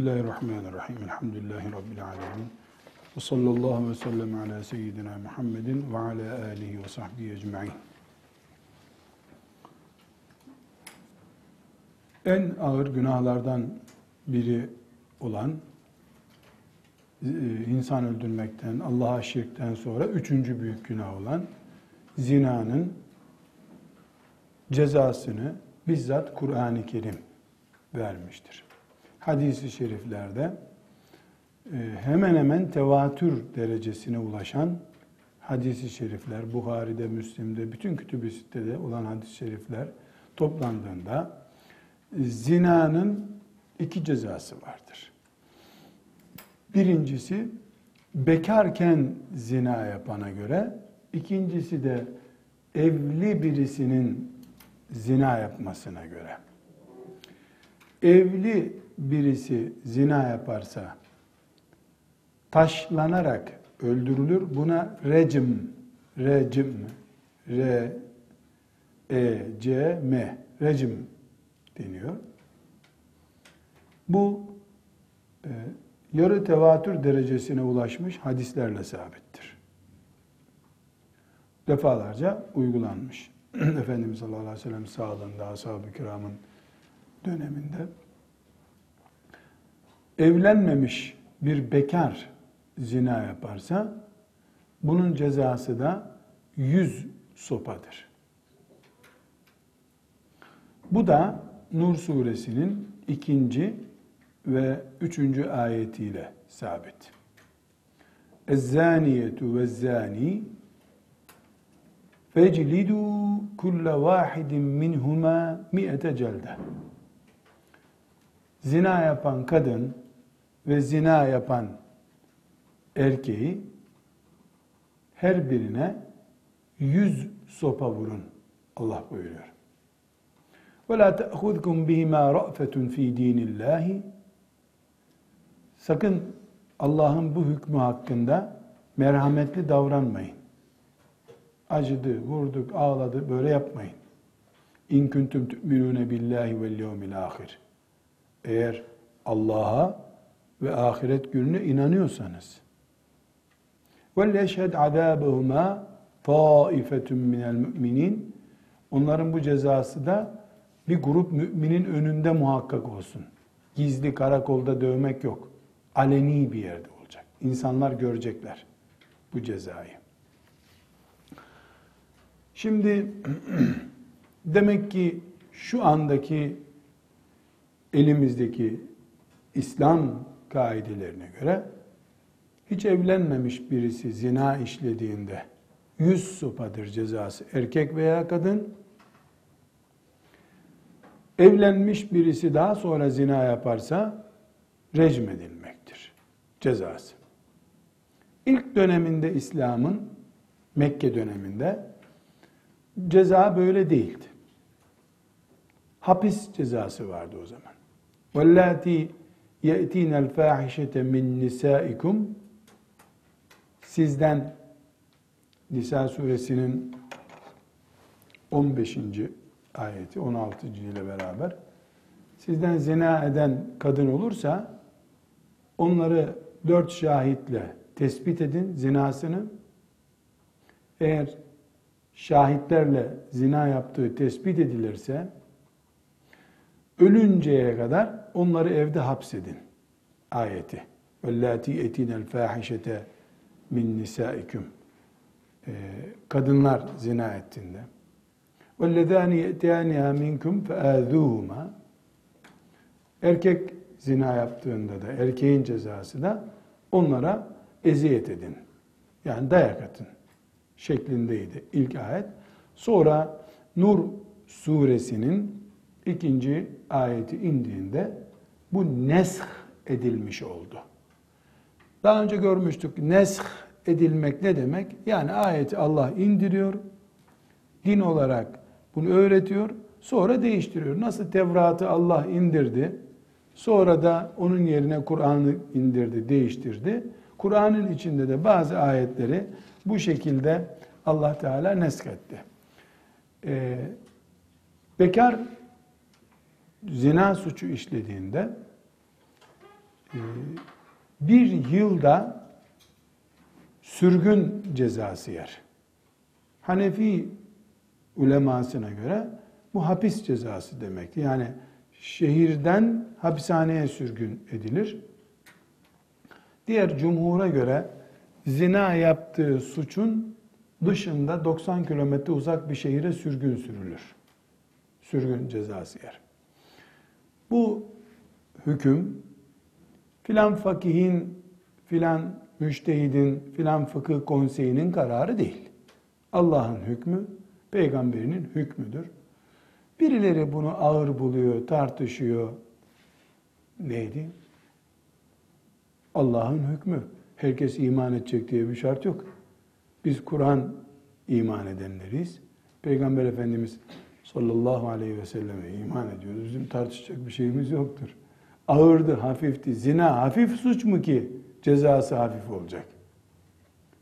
Bismillahirrahmanirrahim. Elhamdülillahi Rabbil alemin. Ve sallallahu ve sellem ala seyyidina Muhammedin ve ala alihi ve sahbihi ecma'in. En ağır günahlardan biri olan insan öldürmekten, Allah'a şirkten sonra üçüncü büyük günah olan zinanın cezasını bizzat Kur'an-ı Kerim vermiştir. Hadis-i şeriflerde hemen hemen tevatür derecesine ulaşan hadis-i şerifler, Buhari'de, Müslim'de, bütün kütüb-i sitede olan hadis-i şerifler toplandığında zinanın iki cezası vardır. Birincisi bekarken zina yapana göre, ikincisi de evli birisinin zina yapmasına göre. Evli birisi zina yaparsa taşlanarak öldürülür. Buna recm, R-E-C-M, recm deniyor. Bu yarı tevatür derecesine ulaşmış hadislerle sabittir. Defalarca uygulanmış. Efendimiz sallallahu aleyhi ve sellem sağlığında, ashab-ı kiramın döneminde evlenmemiş bir bekar zina yaparsa bunun cezası da 100 sopadır. Bu da Nur suresinin 2. ve 3. ayetiyle sabit. Ez-zaniyetu vez-zani feclidu kulle vahidin minhuma 100 celde. Zina yapan kadın ve zina yapan erkeği her birine 100 sopa vurun. Allah buyuruyor. وَلَا تَأْخُذْكُمْ بِهِمَا رَأْفَةٌ ف۪ي د۪ينِ اللّٰهِ. Sakın Allah'ın bu hükmü hakkında merhametli davranmayın. Acıdı, vurduk, ağladı, böyle yapmayın. اِنْ كُنْتُمْ تُؤْمِنُونَ بِاللّٰهِ وَالْيَوْمِ الْآخِرِ. Eğer Allah'a ve ahiret gününe inanıyorsanız. وَلْيَشْهَدْ عَذَابَهُمَا طَائِفَةٌ مِنَ الْمُؤْمِنِينَ. Onların bu cezası da bir grup müminin önünde muhakkak olsun. Gizli karakolda dövmek yok. Aleni bir yerde olacak. İnsanlar görecekler bu cezayı. Şimdi demek ki şu andaki elimizdeki İslam kaidelerine göre hiç evlenmemiş birisi zina işlediğinde 100 sopadır cezası, erkek veya kadın. Evlenmiş birisi daha sonra zina yaparsa recm edilmektir cezası. İlk döneminde İslam'ın, Mekke döneminde ceza böyle değildi. Hapis cezası vardı o zaman. وَاللَّاتِي يَأْتِينَ الْفَاحِشَةَ مِنْ نِسَائِكُمْ. Sizden, Nisa suresinin 15. ayeti, 16. ile beraber, sizden zina eden kadın olursa onları 4 şahitle tespit edin zinasını. Eğer şahitlerle zina yaptığı tespit edilirse ölünceye kadar onları evde hapsedin ayeti. وَاللَّاتِي اَتِينَ الْفَاحِشَةَ مِنْ نِسَائِكُمْ. Kadınlar zina ettiğinde. وَالَّذَانِ يَتَانِهَا مِنْكُمْ فَاَذُوهُمَا. Erkek zina yaptığında da, erkeğin cezası da onlara eziyet edin. Yani dayak atın şeklindeydi ilk ayet. Sonra Nur suresinin 2. ayeti indiğinde bu nesh edilmiş oldu. Daha önce görmüştük, nesh edilmek ne demek? Yani ayeti Allah indiriyor, din olarak bunu öğretiyor, sonra değiştiriyor. Nasıl Tevrat'ı Allah indirdi, sonra da onun yerine Kur'an'ı indirdi, değiştirdi. Kur'an'ın içinde de bazı ayetleri bu şekilde Allah Teala nesk etti. Bekar zina suçu işlediğinde bir yılda sürgün cezası yer. Hanefi ulemasına göre bu hapis cezası demekti. Yani şehirden hapishaneye sürgün edilir. Diğer cumhura göre zina yaptığı suçun dışında 90 kilometre uzak bir şehire sürgün sürülür. Sürgün cezası yer. Bu hüküm filan fakihin, filan müçtehidin, filan fıkıh konseyinin kararı değil. Allah'ın hükmü, peygamberinin hükmüdür. Birileri bunu ağır buluyor, tartışıyor. Neydi? Allah'ın hükmü. Herkes iman edecek diye bir şart yok. Biz Kur'an iman edenleriyiz. Peygamber Efendimiz sallallahu aleyhi ve selleme iman ediyoruz. Bizim tartışacak bir şeyimiz yoktur. Ağırdı, hafifti. Zina hafif suç mu ki cezası hafif olacak?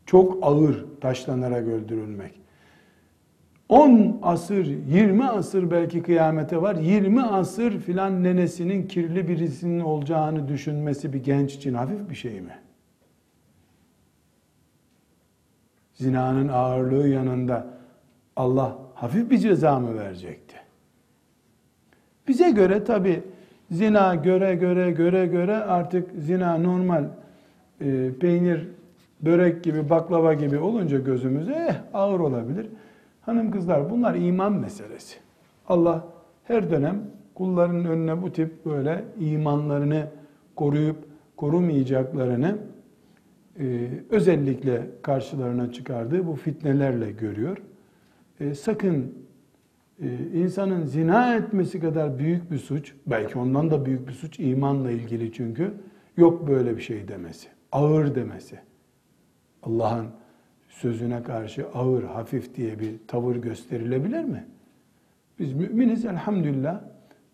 Çok ağır taşlanarak öldürülmek. 10 asır, 20 asır belki kıyamete var. 20 asır filan nenesinin kirli birisinin olacağını düşünmesi bir genç için hafif bir şey mi? Zinanın ağırlığı yanında Allah hafif bir ceza mı verecekti? Bize göre tabii zina göre artık zina normal peynir, börek gibi, baklava gibi olunca gözümüze ağır olabilir. Hanım kızlar, bunlar iman meselesi. Allah her dönem kullarının önüne bu tip böyle imanlarını koruyup korumayacaklarını özellikle karşılarına çıkardığı bu fitnelerle görüyor. Sakın insanın zina etmesi kadar büyük bir suç, belki ondan da büyük bir suç imanla ilgili çünkü, yok böyle bir şey demesi, ağır demesi. Allah'ın sözüne karşı ağır, hafif diye bir tavır gösterilebilir mi? Biz müminiz elhamdülillah.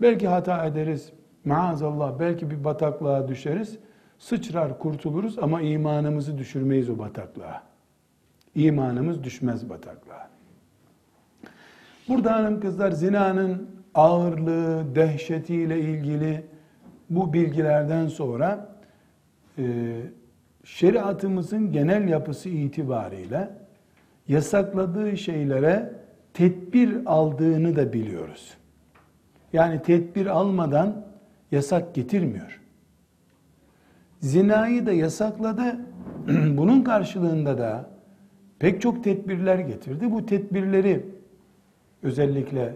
Belki hata ederiz, maazallah, belki bir bataklığa düşeriz, sıçrar kurtuluruz ama imanımızı düşürmeyiz o bataklığa. İmanımız düşmez bataklığa. Burada hanım kızlar zinanın ağırlığı, dehşetiyle ilgili bu bilgilerden sonra şeriatımızın genel yapısı itibariyle yasakladığı şeylere tedbir aldığını da biliyoruz. Yani tedbir almadan yasak getirmiyor. Zinayı da yasakladı. Bunun karşılığında da pek çok tedbirler getirdi. Bu tedbirleri özellikle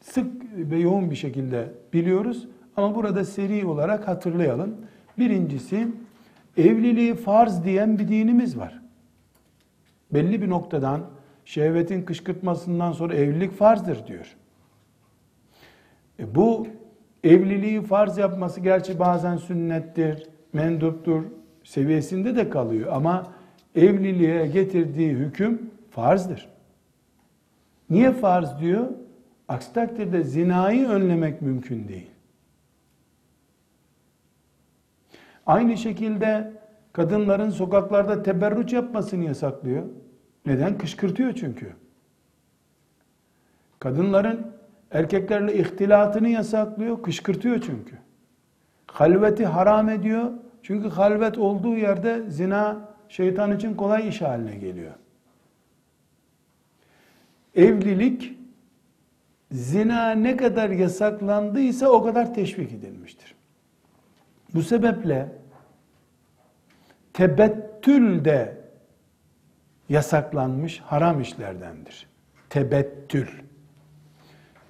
sık ve yoğun bir şekilde biliyoruz. Ama burada seri olarak hatırlayalım. Birincisi, evliliği farz diyen bir dinimiz var. Belli bir noktadan, şehvetin kışkırtmasından sonra evlilik farzdır diyor. Bu evliliği farz yapması gerçi bazen sünnettir, menduptur seviyesinde de kalıyor ama evliliğe getirdiği hüküm farzdır. Niye farz diyor? Aksi takdirde zinayı önlemek mümkün değil. Aynı şekilde kadınların sokaklarda teberrüç yapmasını yasaklıyor. Neden? Kışkırtıyor çünkü. Kadınların erkeklerle ihtilatını yasaklıyor, kışkırtıyor çünkü. Halveti haram ediyor. Çünkü halvet olduğu yerde zina şeytan için kolay iş haline geliyor. Evlilik zina ne kadar yasaklandıysa o kadar teşvik edilmiştir. Bu sebeple tebettül de yasaklanmış haram işlerdendir. Tebettül.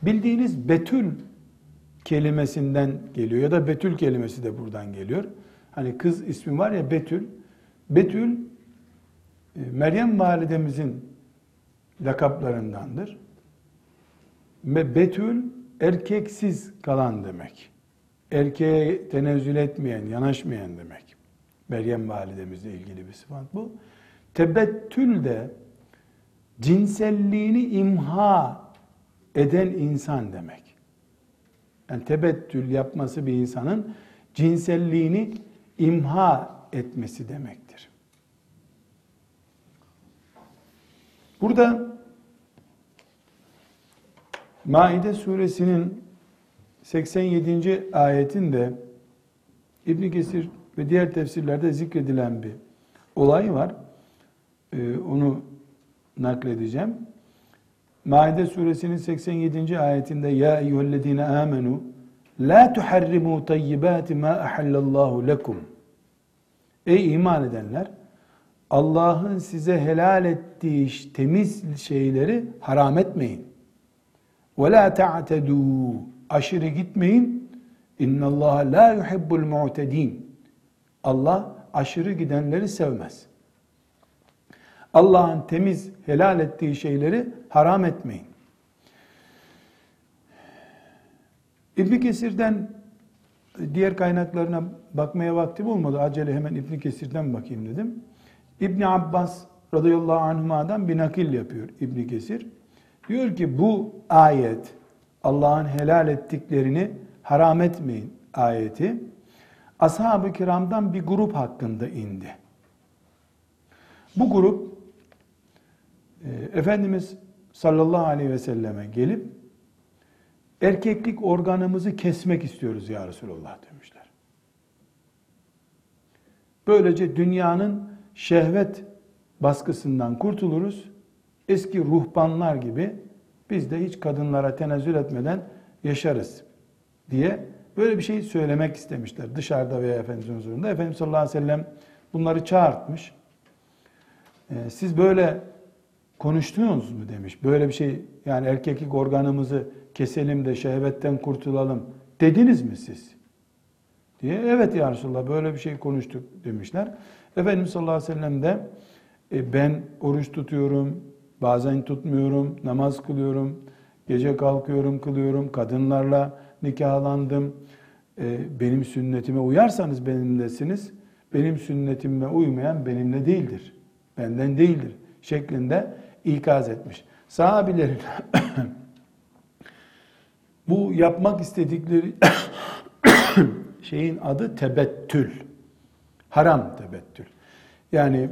Bildiğiniz betül kelimesinden geliyor ya da betül kelimesi de buradan geliyor. Hani kız ismi var ya Betül. Betül Meryem validemizin lakaplarındandır. Betül erkeksiz kalan demek. Erkeğe tenezzül etmeyen, yanaşmayan demek. Meryem validemizle ilgili bir sıfat bu. Tebettül de cinselliğini imha eden insan demek. Yani tebettül yapması bir insanın cinselliğini imha etmesi demektir. Burada Maide suresinin 87. ayetinde İbn Kesir ve diğer tefsirlerde zikredilen bir olay var. Onu nakledeceğim. Maide suresinin 87. ayetinde ya eyyühellezine amenu la tuharrimu tayyibati ma ahallallahu lekum. Ey iman edenler, Allah'ın size helal ettiği temiz şeyleri haram etmeyin. Ve la ta'tedû, aşırı gitmeyin. İnnallâhe la yuhibbul mu'tedîn. Allah aşırı gidenleri sevmez. Allah'ın temiz helal ettiği şeyleri haram etmeyin. İbn Kesir'den diğer kaynaklarına bakmaya vaktim olmadı. Acele hemen İbn Kesir'den bakayım dedim. İbn Abbas radıyallahu anhuma'dan bir nakil yapıyor İbn Kesir. Diyor ki bu ayet Allah'ın helal ettiklerini haram etmeyin ayeti ashab-ı kiramdan bir grup hakkında indi. Bu grup Efendimiz sallallahu aleyhi ve selleme gelip erkeklik organımızı kesmek istiyoruz ya Resulullah demişler. Böylece dünyanın şehvet baskısından kurtuluruz. Eski ruhbanlar gibi biz de hiç kadınlara tenezzül etmeden yaşarız diye böyle bir şey söylemek istemişler dışarıda veya Efendimiz'in huzurunda. Efendimiz sallallahu aleyhi ve sellem bunları çağırtmış. Siz böyle konuştunuz mu demiş. Böyle bir şey yani erkeklik organımızı keselim de şehvetten kurtulalım dediniz mi siz? Diye evet ya Resulullah böyle bir şey konuştuk demişler. Efendimiz sallallahu aleyhi ve sellem de ben oruç tutuyorum, bazen tutmuyorum, namaz kılıyorum, gece kalkıyorum, kılıyorum, kadınlarla nikahlandım. Benim sünnetime uyarsanız benimlesiniz, benim sünnetime uymayan benimle değildir, benden değildir şeklinde ikaz etmiş. Sahabilerin bu yapmak istedikleri şeyin adı tebettül. Haram tebettül. Yani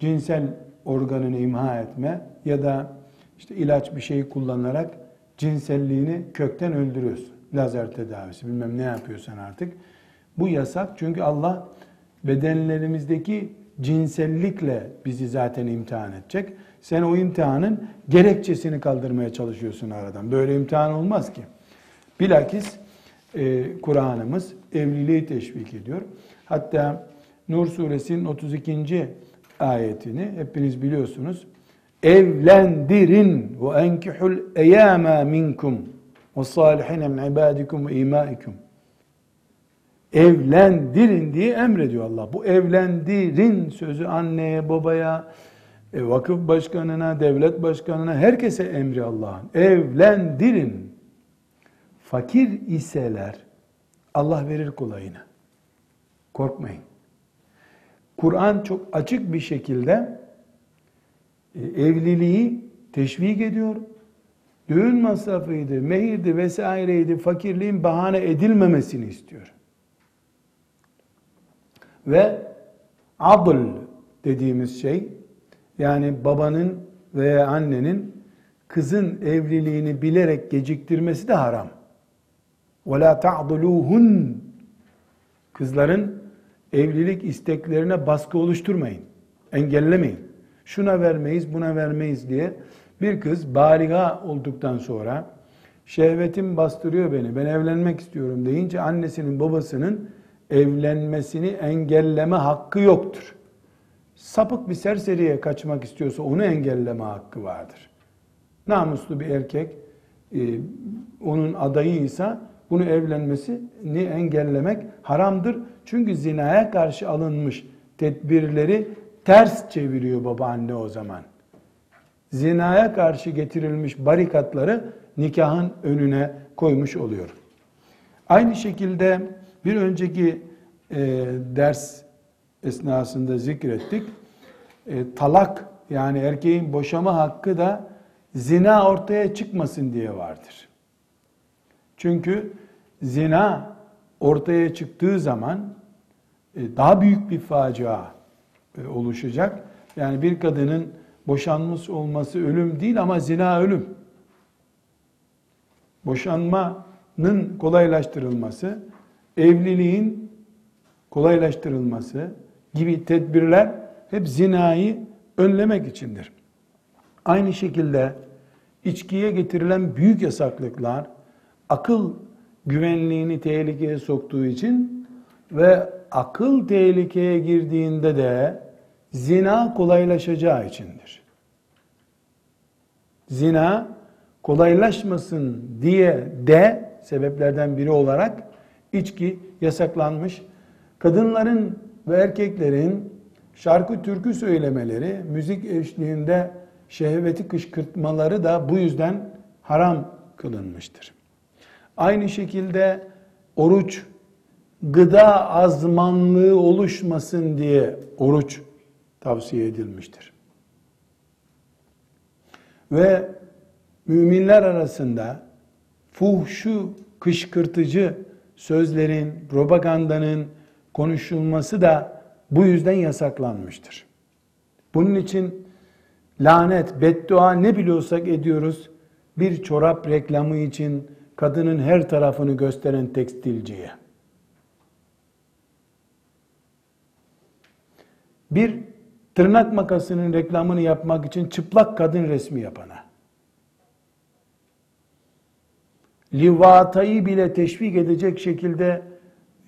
cinsel organını imha etme ya da işte ilaç bir şey kullanarak cinselliğini kökten öldürüyorsun. Lazer tedavisi bilmem ne yapıyorsan artık. Bu yasak çünkü Allah bedenlerimizdeki cinsellikle bizi zaten imtihan edecek. Sen o imtihanın gerekçesini kaldırmaya çalışıyorsun aradan. Böyle imtihan olmaz ki. Bilakis Kur'an'ımız evliliği teşvik ediyor. Hatta Nur suresinin 32. ayetini hepiniz biliyorsunuz. Evlendirin ve enkihul eyyama minkum ve salihine min ibadikum ve imaikum. Evlendirin diye emrediyor Allah. Bu evlendirin sözü anneye, babaya, vakıf başkanına, devlet başkanına, herkese emri Allah'ın. Evlendirin. Fakir iseler Allah verir kolayına. Korkmayın. Kur'an çok açık bir şekilde evliliği teşvik ediyor. Düğün masrafıydı, mehirdi vesaireydi, fakirliğin bahane edilmemesini istiyor. Ve adl dediğimiz şey, yani babanın veya annenin kızın evliliğini bilerek geciktirmesi de haram. وَلَا تَعْضُلُوهُنْ Kızların evlilik isteklerine baskı oluşturmayın, engellemeyin. Şuna vermeyiz, buna vermeyiz diye bir kız baliga olduktan sonra şehvetim bastırıyor beni, ben evlenmek istiyorum deyince annesinin babasının evlenmesini engelleme hakkı yoktur. Sapık bir serseriye kaçmak istiyorsa onu engelleme hakkı vardır. Namuslu bir erkek, onun adayıysa bunu evlenmesini engellemek haramdır. Çünkü zinaya karşı alınmış tedbirleri ters çeviriyor babaanne o zaman. Zinaya karşı getirilmiş barikatları nikahın önüne koymuş oluyor. Aynı şekilde bir önceki ders esnasında zikrettik. Talak yani erkeğin boşama hakkı da zina ortaya çıkmasın diye vardır. Çünkü zina ortaya çıktığı zaman daha büyük bir facia oluşacak. Yani bir kadının boşanmış olması ölüm değil ama zina ölüm. Boşanmanın kolaylaştırılması, evliliğin kolaylaştırılması gibi tedbirler hep zinayı önlemek içindir. Aynı şekilde içkiye getirilen büyük yasaklıklar akıl güvenliğini tehlikeye soktuğu için ve akıl tehlikeye girdiğinde de zina kolaylaşacağı içindir. Zina kolaylaşmasın diye de sebeplerden biri olarak içki yasaklanmış. Kadınların ve erkeklerin şarkı türkü söylemeleri, müzik eşliğinde şehveti kışkırtmaları da bu yüzden haram kılınmıştır. Aynı şekilde oruç, gıda azmanlığı oluşmasın diye oruç tavsiye edilmiştir. Ve müminler arasında fuhşu, kışkırtıcı sözlerin, propagandanın konuşulması da bu yüzden yasaklanmıştır. Bunun için lanet, beddua ne biliyorsak ediyoruz. Bir çorap reklamı için kadının her tarafını gösteren tekstilciye. Bir tırnak makasının reklamını yapmak için çıplak kadın resmi yapana. Livatayı bile teşvik edecek şekilde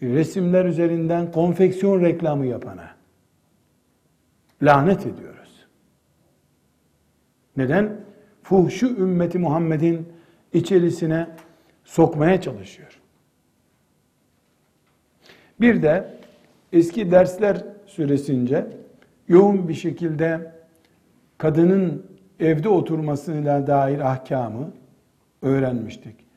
resimler üzerinden konfeksiyon reklamı yapana lanet ediyoruz. Neden? Fuhşu ümmeti Muhammed'in içerisine sokmaya çalışıyor. Bir de eski dersler süresince yoğun bir şekilde kadının evde oturmasıyla dair ahkamı öğrenmiştik.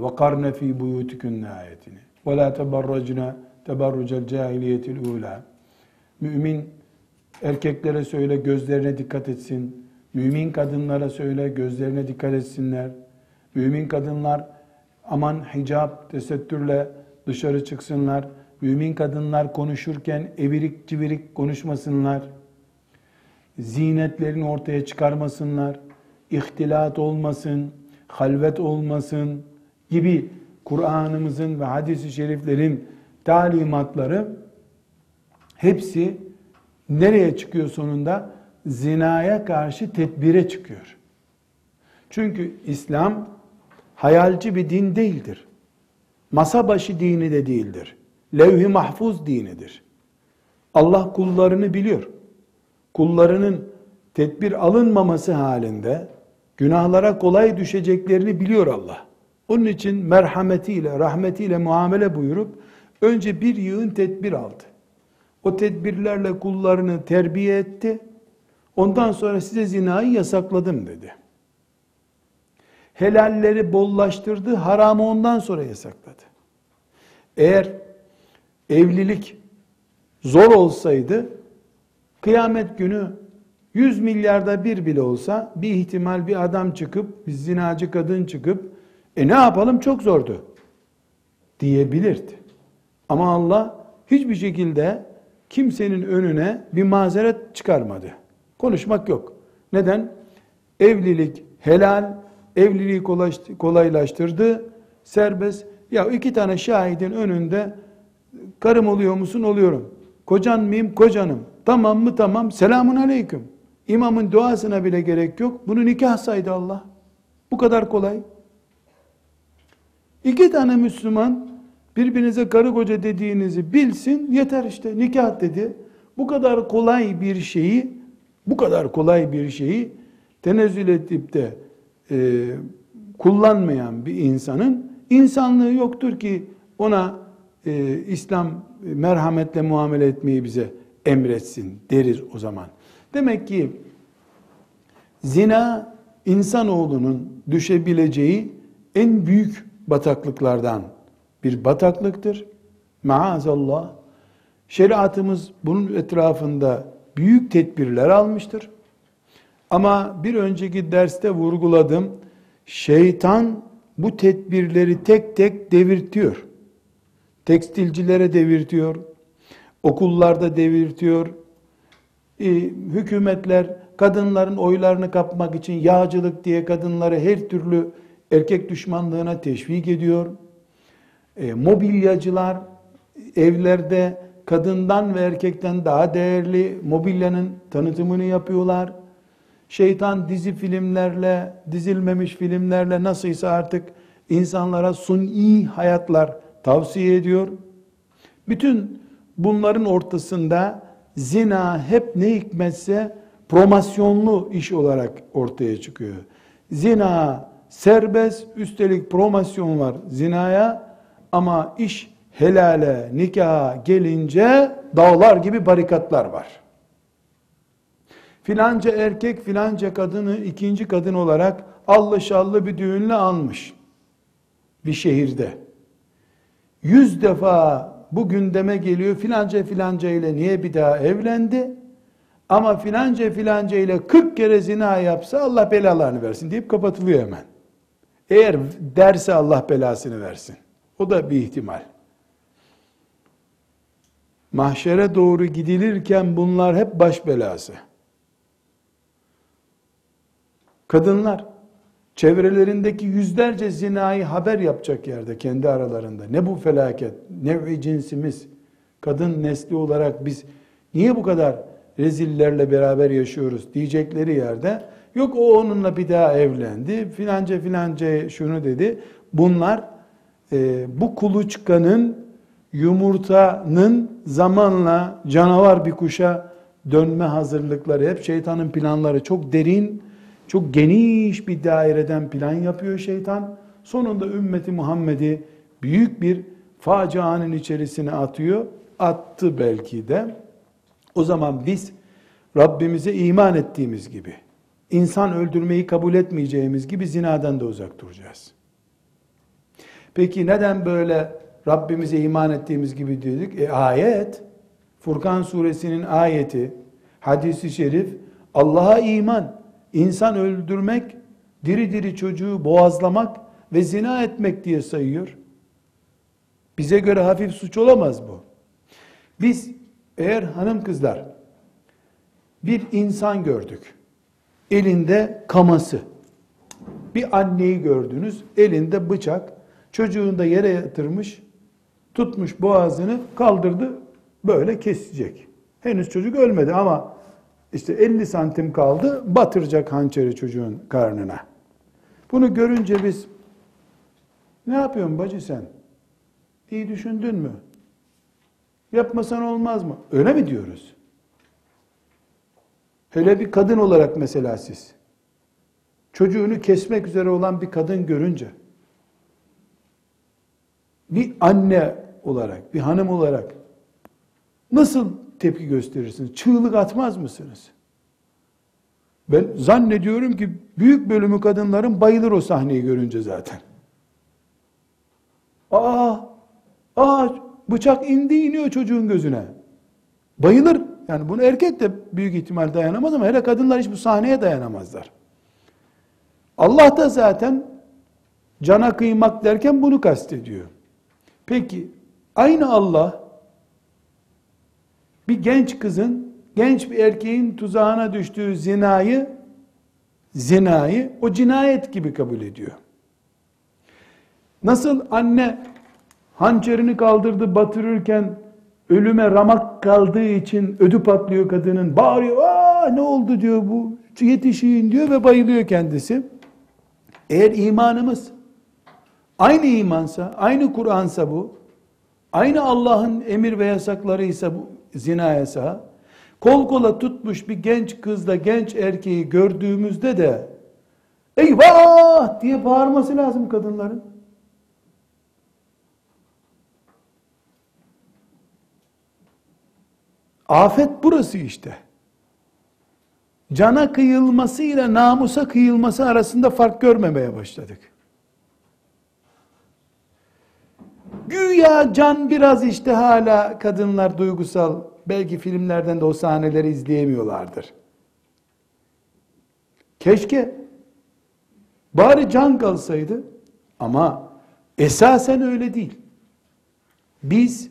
وَقَرْنَ ف۪ي بُيُوتِكُنَّ ayetini. وَلَا تَبَرَّجْنَا تَبَرُّجَ الْجَاهِلِيَةِ الْعُولَى. Mümin erkeklere söyle gözlerine dikkat etsin. Mümin kadınlara söyle gözlerine dikkat etsinler. Mümin kadınlar aman hicap, tesettürle dışarı çıksınlar. Mümin kadınlar konuşurken evirik civirik konuşmasınlar. Zinetlerini ortaya çıkarmasınlar. İhtilat olmasın, halvet olmasın gibi Kur'an'ımızın ve hadis-i şeriflerin talimatları hepsi nereye çıkıyor sonunda? Zinaya karşı tedbire çıkıyor. Çünkü İslam hayalci bir din değildir. Masa başı dini de değildir. Levh-i mahfuz dinidir. Allah kullarını biliyor. Kullarının tedbir alınmaması halinde günahlara kolay düşeceklerini biliyor Allah. Onun için merhametiyle, rahmetiyle muamele buyurup önce bir yığın tedbir aldı. O tedbirlerle kullarını terbiye etti. Ondan sonra size zinayı yasakladım dedi. Helalleri bollaştırdı, haramı ondan sonra yasakladı. Eğer evlilik zor olsaydı, kıyamet günü 100 milyarda bir bile olsa bir ihtimal bir adam çıkıp, bir zinacı kadın çıkıp ne yapalım çok zordu diyebilirdi. Ama Allah hiçbir şekilde kimsenin önüne bir mazeret çıkarmadı. Konuşmak yok. Neden? Evlilik helal, evliliği kolaylaştırdı, serbest. Ya iki tane şahidin önünde karım oluyor musun? Oluyorum. Kocan mıyım? Kocanım. Tamam mı? Tamam. Selamun aleyküm. İmamın duasına bile gerek yok. Bunu nikah saydı Allah. Bu kadar kolay. İki tane Müslüman birbirinize karı koca dediğinizi bilsin, yeter işte nikah dedi. Bu kadar kolay bir şeyi, tenezzül edip de kullanmayan bir insanın insanlığı yoktur ki ona İslam merhametle muamele etmeyi bize emretsin deriz o zaman. Demek ki zina insanoğlunun düşebileceği en büyük bataklıklardan bir bataklıktır. Maazallah. Şeriatımız bunun etrafında büyük tedbirler almıştır. Ama bir önceki derste vurguladım. Şeytan bu tedbirleri tek tek devirtiyor. Tekstilcilere devirtiyor. Okullarda devirtiyor. Hükümetler kadınların oylarını kapmak için yağcılık diye kadınları her türlü erkek düşmanlığına teşvik ediyor. Mobilyacılar evlerde kadından ve erkekten daha değerli mobilyanın tanıtımını yapıyorlar. Şeytan dizi filmlerle, dizilmemiş filmlerle nasılsa artık insanlara suni hayatlar tavsiye ediyor. Bütün bunların ortasında zina hep ne hikmetse promosyonlu iş olarak ortaya çıkıyor. Zina serbest, üstelik promosyon var zinaya, ama iş helale, nikaha gelince dağlar gibi barikatlar var. Filanca erkek filanca kadını ikinci kadın olarak allı şallı bir düğünle almış bir şehirde. 100 defa bu gündeme geliyor, filanca filanca ile niye bir daha evlendi? Ama filanca filanca ile 40 kere zina yapsa Allah belalarını versin deyip kapatılıyor hemen. Eğer derse Allah belasını versin. O da bir ihtimal. Mahşere doğru gidilirken bunlar hep baş belası. Kadınlar çevrelerindeki yüzlerce zinayı haber yapacak yerde kendi aralarında. Ne bu felaket, nev'i cinsimiz, kadın nesli olarak biz niye bu kadar rezillerle beraber yaşıyoruz diyecekleri yerde, yok o onunla bir daha evlendi, filanca filanca şunu dedi. Bunlar bu kuluçkanın, yumurtanın zamanla canavar bir kuşa dönme hazırlıkları, hep şeytanın planları çok derin, çok geniş bir daireden plan yapıyor şeytan. Sonunda ümmeti Muhammed'i büyük bir facianın içerisine atıyor. Attı belki de. O zaman biz Rabbimize iman ettiğimiz gibi, insan öldürmeyi kabul etmeyeceğimiz gibi zinadan da uzak duracağız. Peki neden böyle Rabbimize iman ettiğimiz gibi dedik? Ayet, Furkan suresinin ayeti, hadisi şerif, Allah'a iman, İnsan öldürmek, diri diri çocuğu boğazlamak ve zina etmek diye sayıyor. Bize göre hafif suç olamaz bu. Biz eğer hanım kızlar bir insan gördük, elinde kaması, bir anneyi gördünüz, elinde bıçak, çocuğunu da yere yatırmış, tutmuş boğazını, kaldırdı, böyle kesecek. Henüz çocuk ölmedi ama İşte 50 santim kaldı, batıracak hançeri çocuğun karnına. Bunu görünce biz, ne yapıyorsun bacı sen? İyi düşündün mü? Yapmasan olmaz mı? Öyle mi diyoruz? Hele bir kadın olarak mesela siz, çocuğunu kesmek üzere olan bir kadın görünce, bir anne olarak, bir hanım olarak nasıl tepki gösterirsiniz? Çığlık atmaz mısınız? Ben zannediyorum ki büyük bölümü kadınların bayılır o sahneyi görünce zaten. Bıçak iniyor çocuğun gözüne. Bayılır. Yani bunu erkek de büyük ihtimal dayanamaz ama hele kadınlar hiç bu sahneye dayanamazlar. Allah da zaten cana kıymak derken bunu kastediyor. Peki aynı Allah bir genç kızın, genç bir erkeğin tuzağına düştüğü zinayı o cinayet gibi kabul ediyor. Nasıl anne hançerini kaldırdı batırırken ölüme ramak kaldığı için ödü patlıyor kadının, bağırıyor, "Aa, ne oldu?" diyor bu, "Yetişin." diyor ve bayılıyor kendisi. Eğer imanımız aynı imansa, aynı Kur'ansa bu, aynı Allah'ın emir ve yasaklarıysa bu, zina yasağı, kol kola tutmuş bir genç kızla genç erkeği gördüğümüzde de eyvah diye bağırması lazım kadınların. Afet burası işte. Cana kıyılması ile namusa kıyılması arasında fark görmemeye başladık. Güya can biraz işte hala kadınlar duygusal, belki filmlerden de o sahneleri izleyemiyorlardır. Keşke bari can kalsaydı ama esasen öyle değil. Biz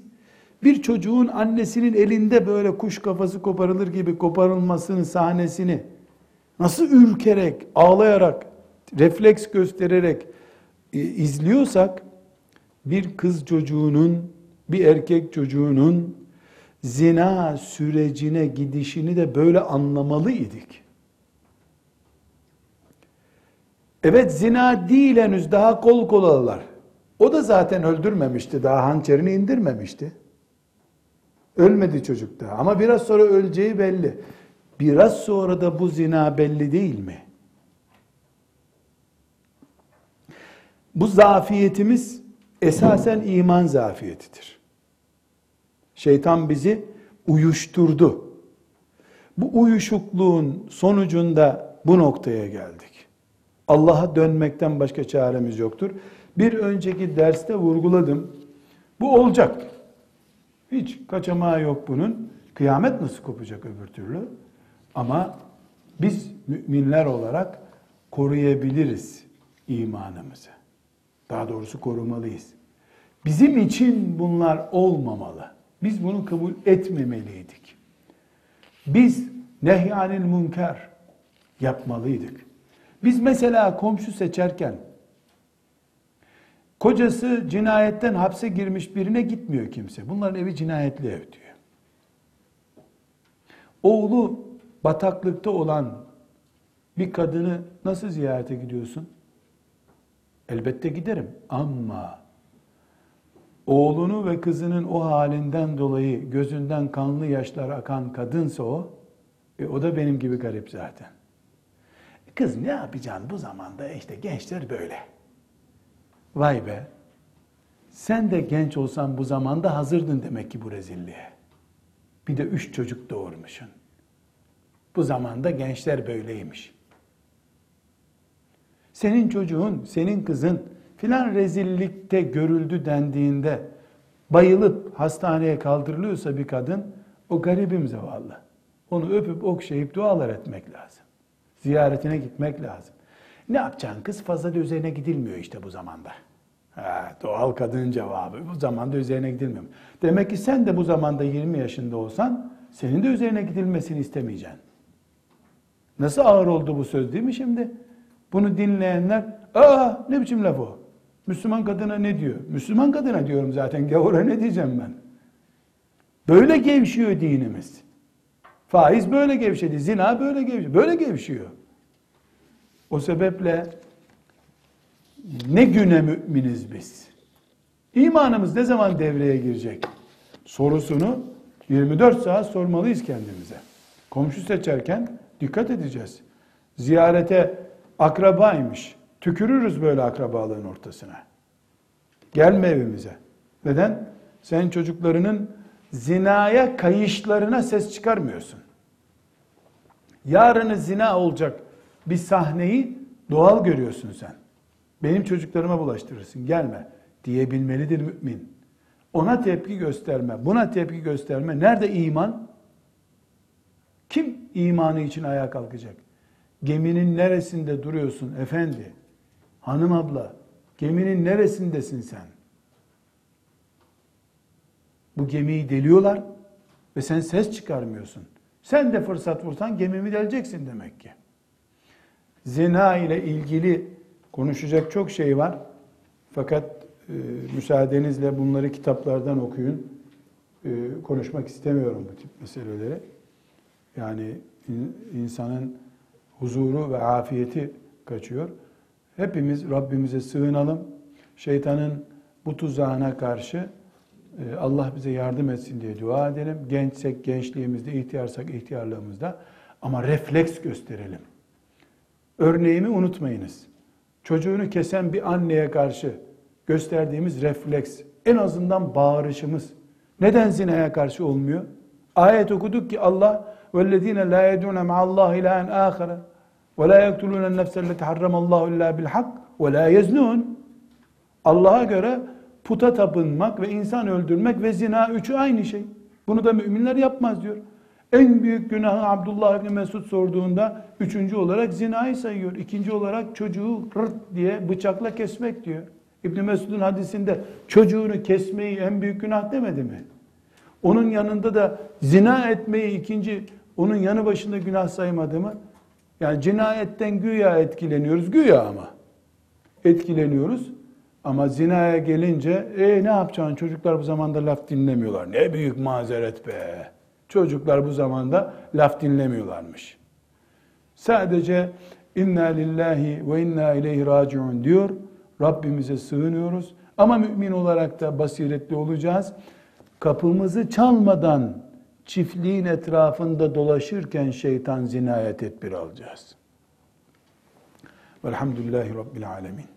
bir çocuğun annesinin elinde böyle kuş kafası koparılır gibi koparılmasını, sahnesini nasıl ürkerek, ağlayarak, refleks göstererek izliyorsak, bir kız çocuğunun, bir erkek çocuğunun zina sürecine gidişini de böyle anlamalıydık. Evet, zina değil, henüz daha kol kolalar. O da zaten öldürmemişti, daha hançerini indirmemişti. Ölmedi çocuk daha ama biraz sonra öleceği belli. Biraz sonra da bu zina belli değil mi? Bu zafiyetimiz esasen iman zafiyetidir. Şeytan bizi uyuşturdu. Bu uyuşukluğun sonucunda bu noktaya geldik. Allah'a dönmekten başka çaremiz yoktur. Bir önceki derste vurguladım. Bu olacak. Hiç kaçamağı yok bunun. Kıyamet nasıl kopacak öbür türlü? Ama biz müminler olarak koruyabiliriz imanımızı. Daha doğrusu korumalıyız. Bizim için bunlar olmamalı. Biz bunu kabul etmemeliydik. Biz nehyanil münker yapmalıydık. Biz mesela komşu seçerken, kocası cinayetten hapse girmiş birine gitmiyor kimse. Bunların evi cinayetli ev diyor. Oğlu bataklıkta olan bir kadını nasıl ziyarete gidiyorsun? Elbette giderim ama oğlunu ve kızının o halinden dolayı gözünden kanlı yaşlar akan kadınsa o, o da benim gibi garip zaten. Kız ne yapacaksın bu zamanda, işte gençler böyle. Vay be, sen de genç olsan bu zamanda hazırdın demek ki bu rezilliğe. Bir de 3 çocuk doğurmuşsun. Bu zamanda gençler böyleymiş. Senin çocuğun, senin kızın filan rezillikte görüldü dendiğinde bayılıp hastaneye kaldırılıyorsa bir kadın, o garibim zavallı. Onu öpüp okşayıp dualar etmek lazım. Ziyaretine gitmek lazım. Ne yapacaksın kız? Fazla da üzerine gidilmiyor işte bu zamanda. Ha, doğal kadının cevabı. Bu zamanda üzerine gidilmiyor. Demek ki sen de bu zamanda 20 yaşında olsan senin de üzerine gidilmesini istemeyeceksin. Nasıl ağır oldu bu söz değil mi şimdi? Bunu dinleyenler, ne biçim laf o? Müslüman kadına ne diyor? Müslüman kadına diyorum zaten, gavura ne diyeceğim ben? Böyle gevşiyor dinimiz. Faiz böyle gevşedi, zina böyle gevşedi, böyle gevşiyor. O sebeple ne güne müminiz biz? İmanımız ne zaman devreye girecek sorusunu 24 saat sormalıyız kendimize. Komşu seçerken dikkat edeceğiz. Ziyarete akrabaymış, tükürürüz böyle akrabalığın ortasına. Gelme evimize. Neden? Sen çocuklarının zinaya kayışlarına ses çıkarmıyorsun. Yarını zina olacak bir sahneyi doğal görüyorsun sen. Benim çocuklarıma bulaştırırsın, gelme diyebilmelidir mümin. Ona tepki gösterme, buna tepki gösterme. Nerede iman? Kim imanı için ayağa kalkacak? Geminin neresinde duruyorsun efendi? Hanım abla, geminin neresindesin sen? Bu gemiyi deliyorlar ve sen ses çıkarmıyorsun. Sen de fırsat vursan gemimi deleceksin demek ki. Zina ile ilgili konuşacak çok şey var. Fakat müsaadenizle bunları kitaplardan okuyun. Konuşmak istemiyorum bu tip meseleleri. Yani insanın huzuru ve afiyeti kaçıyor. Hepimiz Rabbimize sığınalım. Şeytanın bu tuzağına karşı Allah bize yardım etsin diye dua edelim. Gençsek gençliğimizde, ihtiyarsak ihtiyarlığımızda, ama refleks gösterelim. Örneğimi unutmayınız. Çocuğunu kesen bir anneye karşı gösterdiğimiz refleks, en azından bağırışımız. Neden zinaya karşı olmuyor? Ayet okuduk ki Allah وَالَّذ۪ينَ لَا يَدُونَ مَعَ اللّٰهِ لَاَنْ آخَرَ وَلَا يَقْتُلُونَ النَّفْسَ الَّتِ حَرَّمَ اللّٰهُ اِلَّا بِالْحَقِّ وَلَا يَزْنُونَ. Allah'a göre puta tapınmak ve insan öldürmek ve zina üçü aynı şey. Bunu da müminler yapmaz diyor. En büyük günahı Abdullah İbni Mesud sorduğunda 3. olarak zinayı sayıyor. 2. olarak çocuğu hırt diye bıçakla kesmek diyor. İbni Mesud'un hadisinde çocuğunu kesmeyi en büyük günah demedi mi? Onun yanında da zina etmeyi ikinci, onun yanı başında günah saymadı mı? Yani cinayetten güya etkileniyoruz. Güya ama. Etkileniyoruz. Ama zinaya gelince ne yapacaksın? Çocuklar bu zamanda laf dinlemiyorlar. Ne büyük mazeret be. Çocuklar bu zamanda laf dinlemiyorlarmış. Sadece inna lillahi ve inna ileyhi raciun diyor. Rabbimize sığınıyoruz. Ama mümin olarak da basiretli olacağız. Kapımızı çalmadan çiftliğin etrafında dolaşırken şeytan zinaya tedbir alacağız. Velhamdülillahi Rabbil alemin.